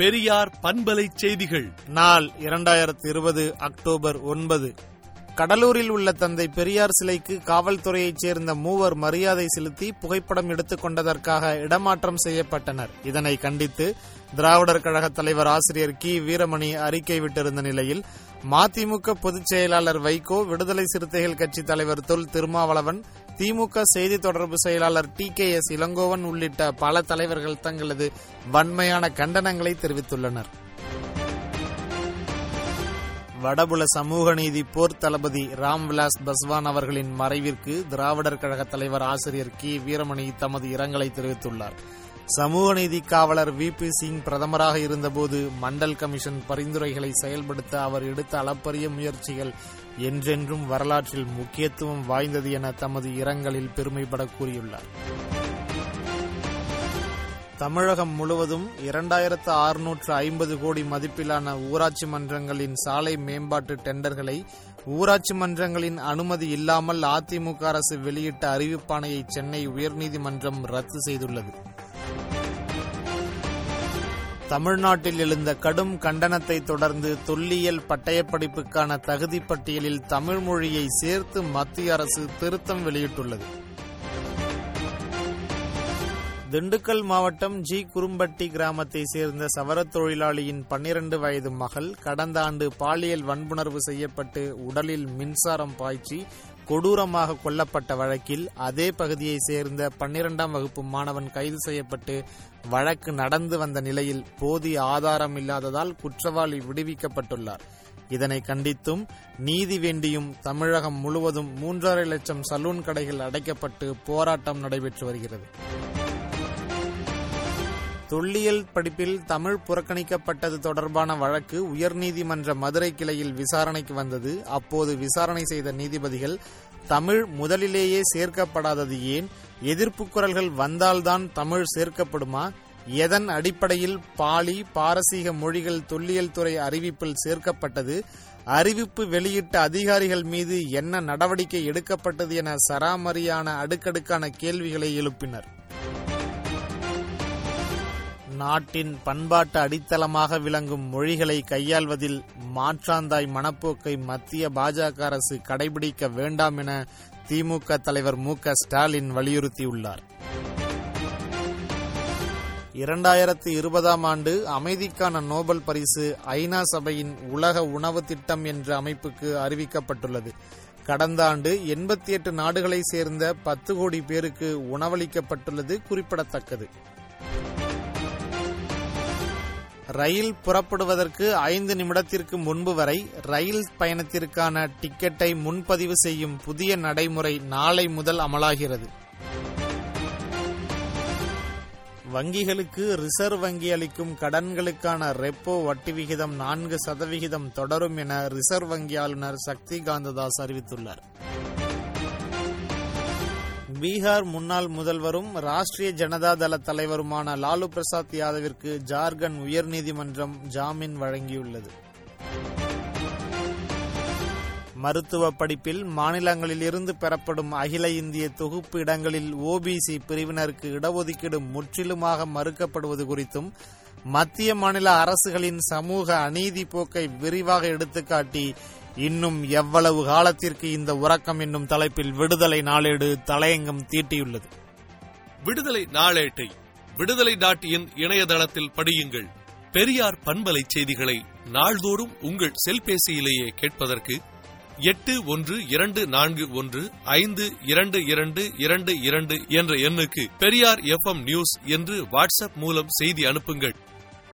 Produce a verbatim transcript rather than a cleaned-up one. பெரியார் பண்பலை செய்திகள் நாள் இரண்டாயிரத்தி இருபது அக்டோபர் ஒன்பது. கடலூரில் உள்ள தந்தை பெரியார் சிலைக்கு காவல்துறையைச் சேர்ந்த மூவர் மரியாதை செலுத்தி புகைப்படம் எடுத்துக் கொண்டதற்காக இடமாற்றம் செய்யப்பட்டனர். இதனை கண்டித்து திராவிடர் கழக தலைவர் ஆசிரியர் கி வீரமணி அறிக்கை விட்டிருந்த நிலையில் மதிமுக பொதுச் செயலாளர் வைகோ, விடுதலை சிறுத்தைகள் கட்சி தலைவர் தொல் திருமாவளவன், திமுக செய்தி தொடர்பு செயலாளர் டி கே எஸ் இளங்கோவன் உள்ளிட்ட பல தலைவர்கள் தங்களது வன்மையான கண்டனங்களை தெரிவித்துள்ளனர். வடபுல சமூக நீதி போர் தளபதி ராம்விலாஸ் பாஸ்வான் அவர்களின் மறைவிற்கு திராவிடர் கழக தலைவர் ஆசிரியர் கி வீரமணி தமது இரங்கலை தெரிவித்துள்ளார். சமூக நீதி காவலர் வி பி சிங் பிரதமராக இருந்தபோது மண்டல் கமிஷன் பரிந்துரைகளை செயல்படுத்த அவர் எடுத்த அளப்பரிய முயற்சிகள் என்றென்றும் வரலாற்றில் முக்கியத்துவம் வாய்ந்தது என தமது இரங்கலில் பெருமைப்பட கூறியுள்ளார். தமிழகம் முழுவதும் இரண்டாயிரத்து அறுநூற்று ஐம்பது கோடி மதிப்பிலான ஊராட்சி மன்றங்களின் சாலை மேம்பாட்டு டெண்டர்களை ஊராட்சி மன்றங்களின் அனுமதி இல்லாமல் அதிமுக அரசு வெளியிட்ட அறிவிப்பாணையை சென்னை உயர்நீதிமன்றம் ரத்து செய்துள்ளது. தமிழ்நாட்டில் எழுந்த கடும் கண்டனத்தை தொடர்ந்து தொல்லியல் பட்டயப்படிப்புக்கான தகுதி பட்டியலில் தமிழ் மொழியை சேர்த்து மத்திய அரசு திருத்தம் வெளியிட்டுள்ளது. திண்டுக்கல் மாவட்டம் ஜி குறும்பட்டி கிராமத்தை சேர்ந்த சவரத் தொழிலாளியின் பன்னிரண்டு வயது மகள் கடந்த ஆண்டு பாலியல் வன்புணர்வு செய்யப்பட்டு உடலில் மின்சாரம் பாய்ச்சி கொடூரமாக கொல்லப்பட்ட வழக்கில் அதே பகுதியை சேர்ந்த பன்னிரண்டாம் வகுப்பு மாணவன் கைது செய்யப்பட்டு வழக்கு நடந்து வந்த நிலையில் போதிய ஆதாரம் இல்லாததால் குற்றவாளி விடுவிக்கப்பட்டுள்ளார். இதனை கண்டித்தும் நீதி வேண்டியும் தமிழகம் முழுவதும் மூன்றரை லட்சம் சலூன் கடைகள் அடைக்கப்பட்டு போராட்டம் நடைபெற்று வருகிறது. தொல்லியல் படிப்பில் தமிழ் புறக்கணிக்கப்பட்டது தொடர்பான வழக்கு உயர்நீதிமன்ற மதுரை கிளையில் விசாரணைக்கு வந்தது. அப்போது விசாரணை செய்த நீதிபதிகள் தமிழ் முதலிலேயே சேர்க்கப்படாதது ஏன், எதிர்ப்பு குரல்கள் வந்தால்தான் தமிழ் சேர்க்கப்படுமா, எதன் அடிப்படையில் பாலி பாரசீக மொழிகள் தொல்லியல் துறை அறிவிப்பில் சேர்க்கப்பட்டது, அறிவிப்பு வெளியிட்ட அதிகாரிகள் மீது என்ன நடவடிக்கை எடுக்கப்பட்டது என சராமரியான அடுக்கடுக்கான கேள்விகளை எழுப்பினர். நாட்டின் பண்பாட்டு அடித்தளமாக விளங்கும் மொழிகளை கையாள்வதில் மாற்றாந்தாய் மனப்போக்கை மத்திய பாஜக அரசு கடைபிடிக்க வேண்டாம் என திமுக தலைவர் மு க ஸ்டாலின் வலியுறுத்தியுள்ளார். இரண்டாயிரத்து இருபதாம் ஆண்டு அமைதிக்கான நோபல் பரிசு ஐநா சபையின் உலக உணவு திட்டம் என்ற அமைப்புக்கு அறிவிக்கப்பட்டுள்ளது. கடந்த ஆண்டு எண்பத்தி எட்டு நாடுகளை சேர்ந்த பத்து கோடி பேருக்கு உணவளிக்கப்பட்டுள்ளது குறிப்பிடத்தக்கது. ரயில் புறப்படுவதற்கு ஐந்து நிமிடத்திற்கு முன்பு வரை ரயில் பயணத்திற்கான டிக்கெட்டை முன்பதிவு செய்யும் புதிய நடைமுறை நாளை முதல் அமலாகிறது. வங்கிகளுக்கு ரிசர்வ் வங்கி அளிக்கும் கடன்களுக்கான ரெப்போ வட்டி விகிதம் நான்கு சதவிகிதம் தொடரும் என ரிசர்வ் வங்கி ஆளுநர் சக்திகாந்ததாஸ் அறிவித்துள்ளார். பீகார் முன்னாள் முதல்வரும் ராஷ்ட்ரிய ஜனதாதள தலைவருமான லாலு பிரசாத் யாதவிற்கு ஜார்கண்ட் உயர்நீதிமன்றம் ஜாமீன் வழங்கியுள்ளது. மருத்துவ படிப்பில் மாநிலங்களிலிருந்து பெறப்படும் அகில இந்திய தொகுப்பு இடங்களில் ஓபிசி பிரிவினருக்கு இடஒதுக்கீடு முற்றிலுமாக மறுக்கப்படுவது குறித்தும் மத்திய மாநில அரசுகளின் சமூக அநீதி போக்கை விரிவாக எடுத்துக்காட்டி இன்னும் எவ்வளவு காலத்திற்கு இந்த உறக்கம் என்னும் தலைப்பில் விடுதலை நாளேடு தலையங்கம் தீட்டியுள்ளது. விடுதலை நாளேட்டை விடுதலை டாட் இன் இணையதளத்தில் படியுங்கள். பெரியார் பண்பலை செய்திகளை நாள்தோறும் உங்கள் செல்பேசியிலேயே கேட்பதற்கு எட்டு ஒன்று இரண்டு நான்கு ஒன்று ஐந்து இரண்டு இரண்டு இரண்டு இரண்டு என்ற எண்ணுக்கு பெரியார் எஃப் நியூஸ் என்று வாட்ஸ்அப் மூலம் செய்தி அனுப்புங்கள்.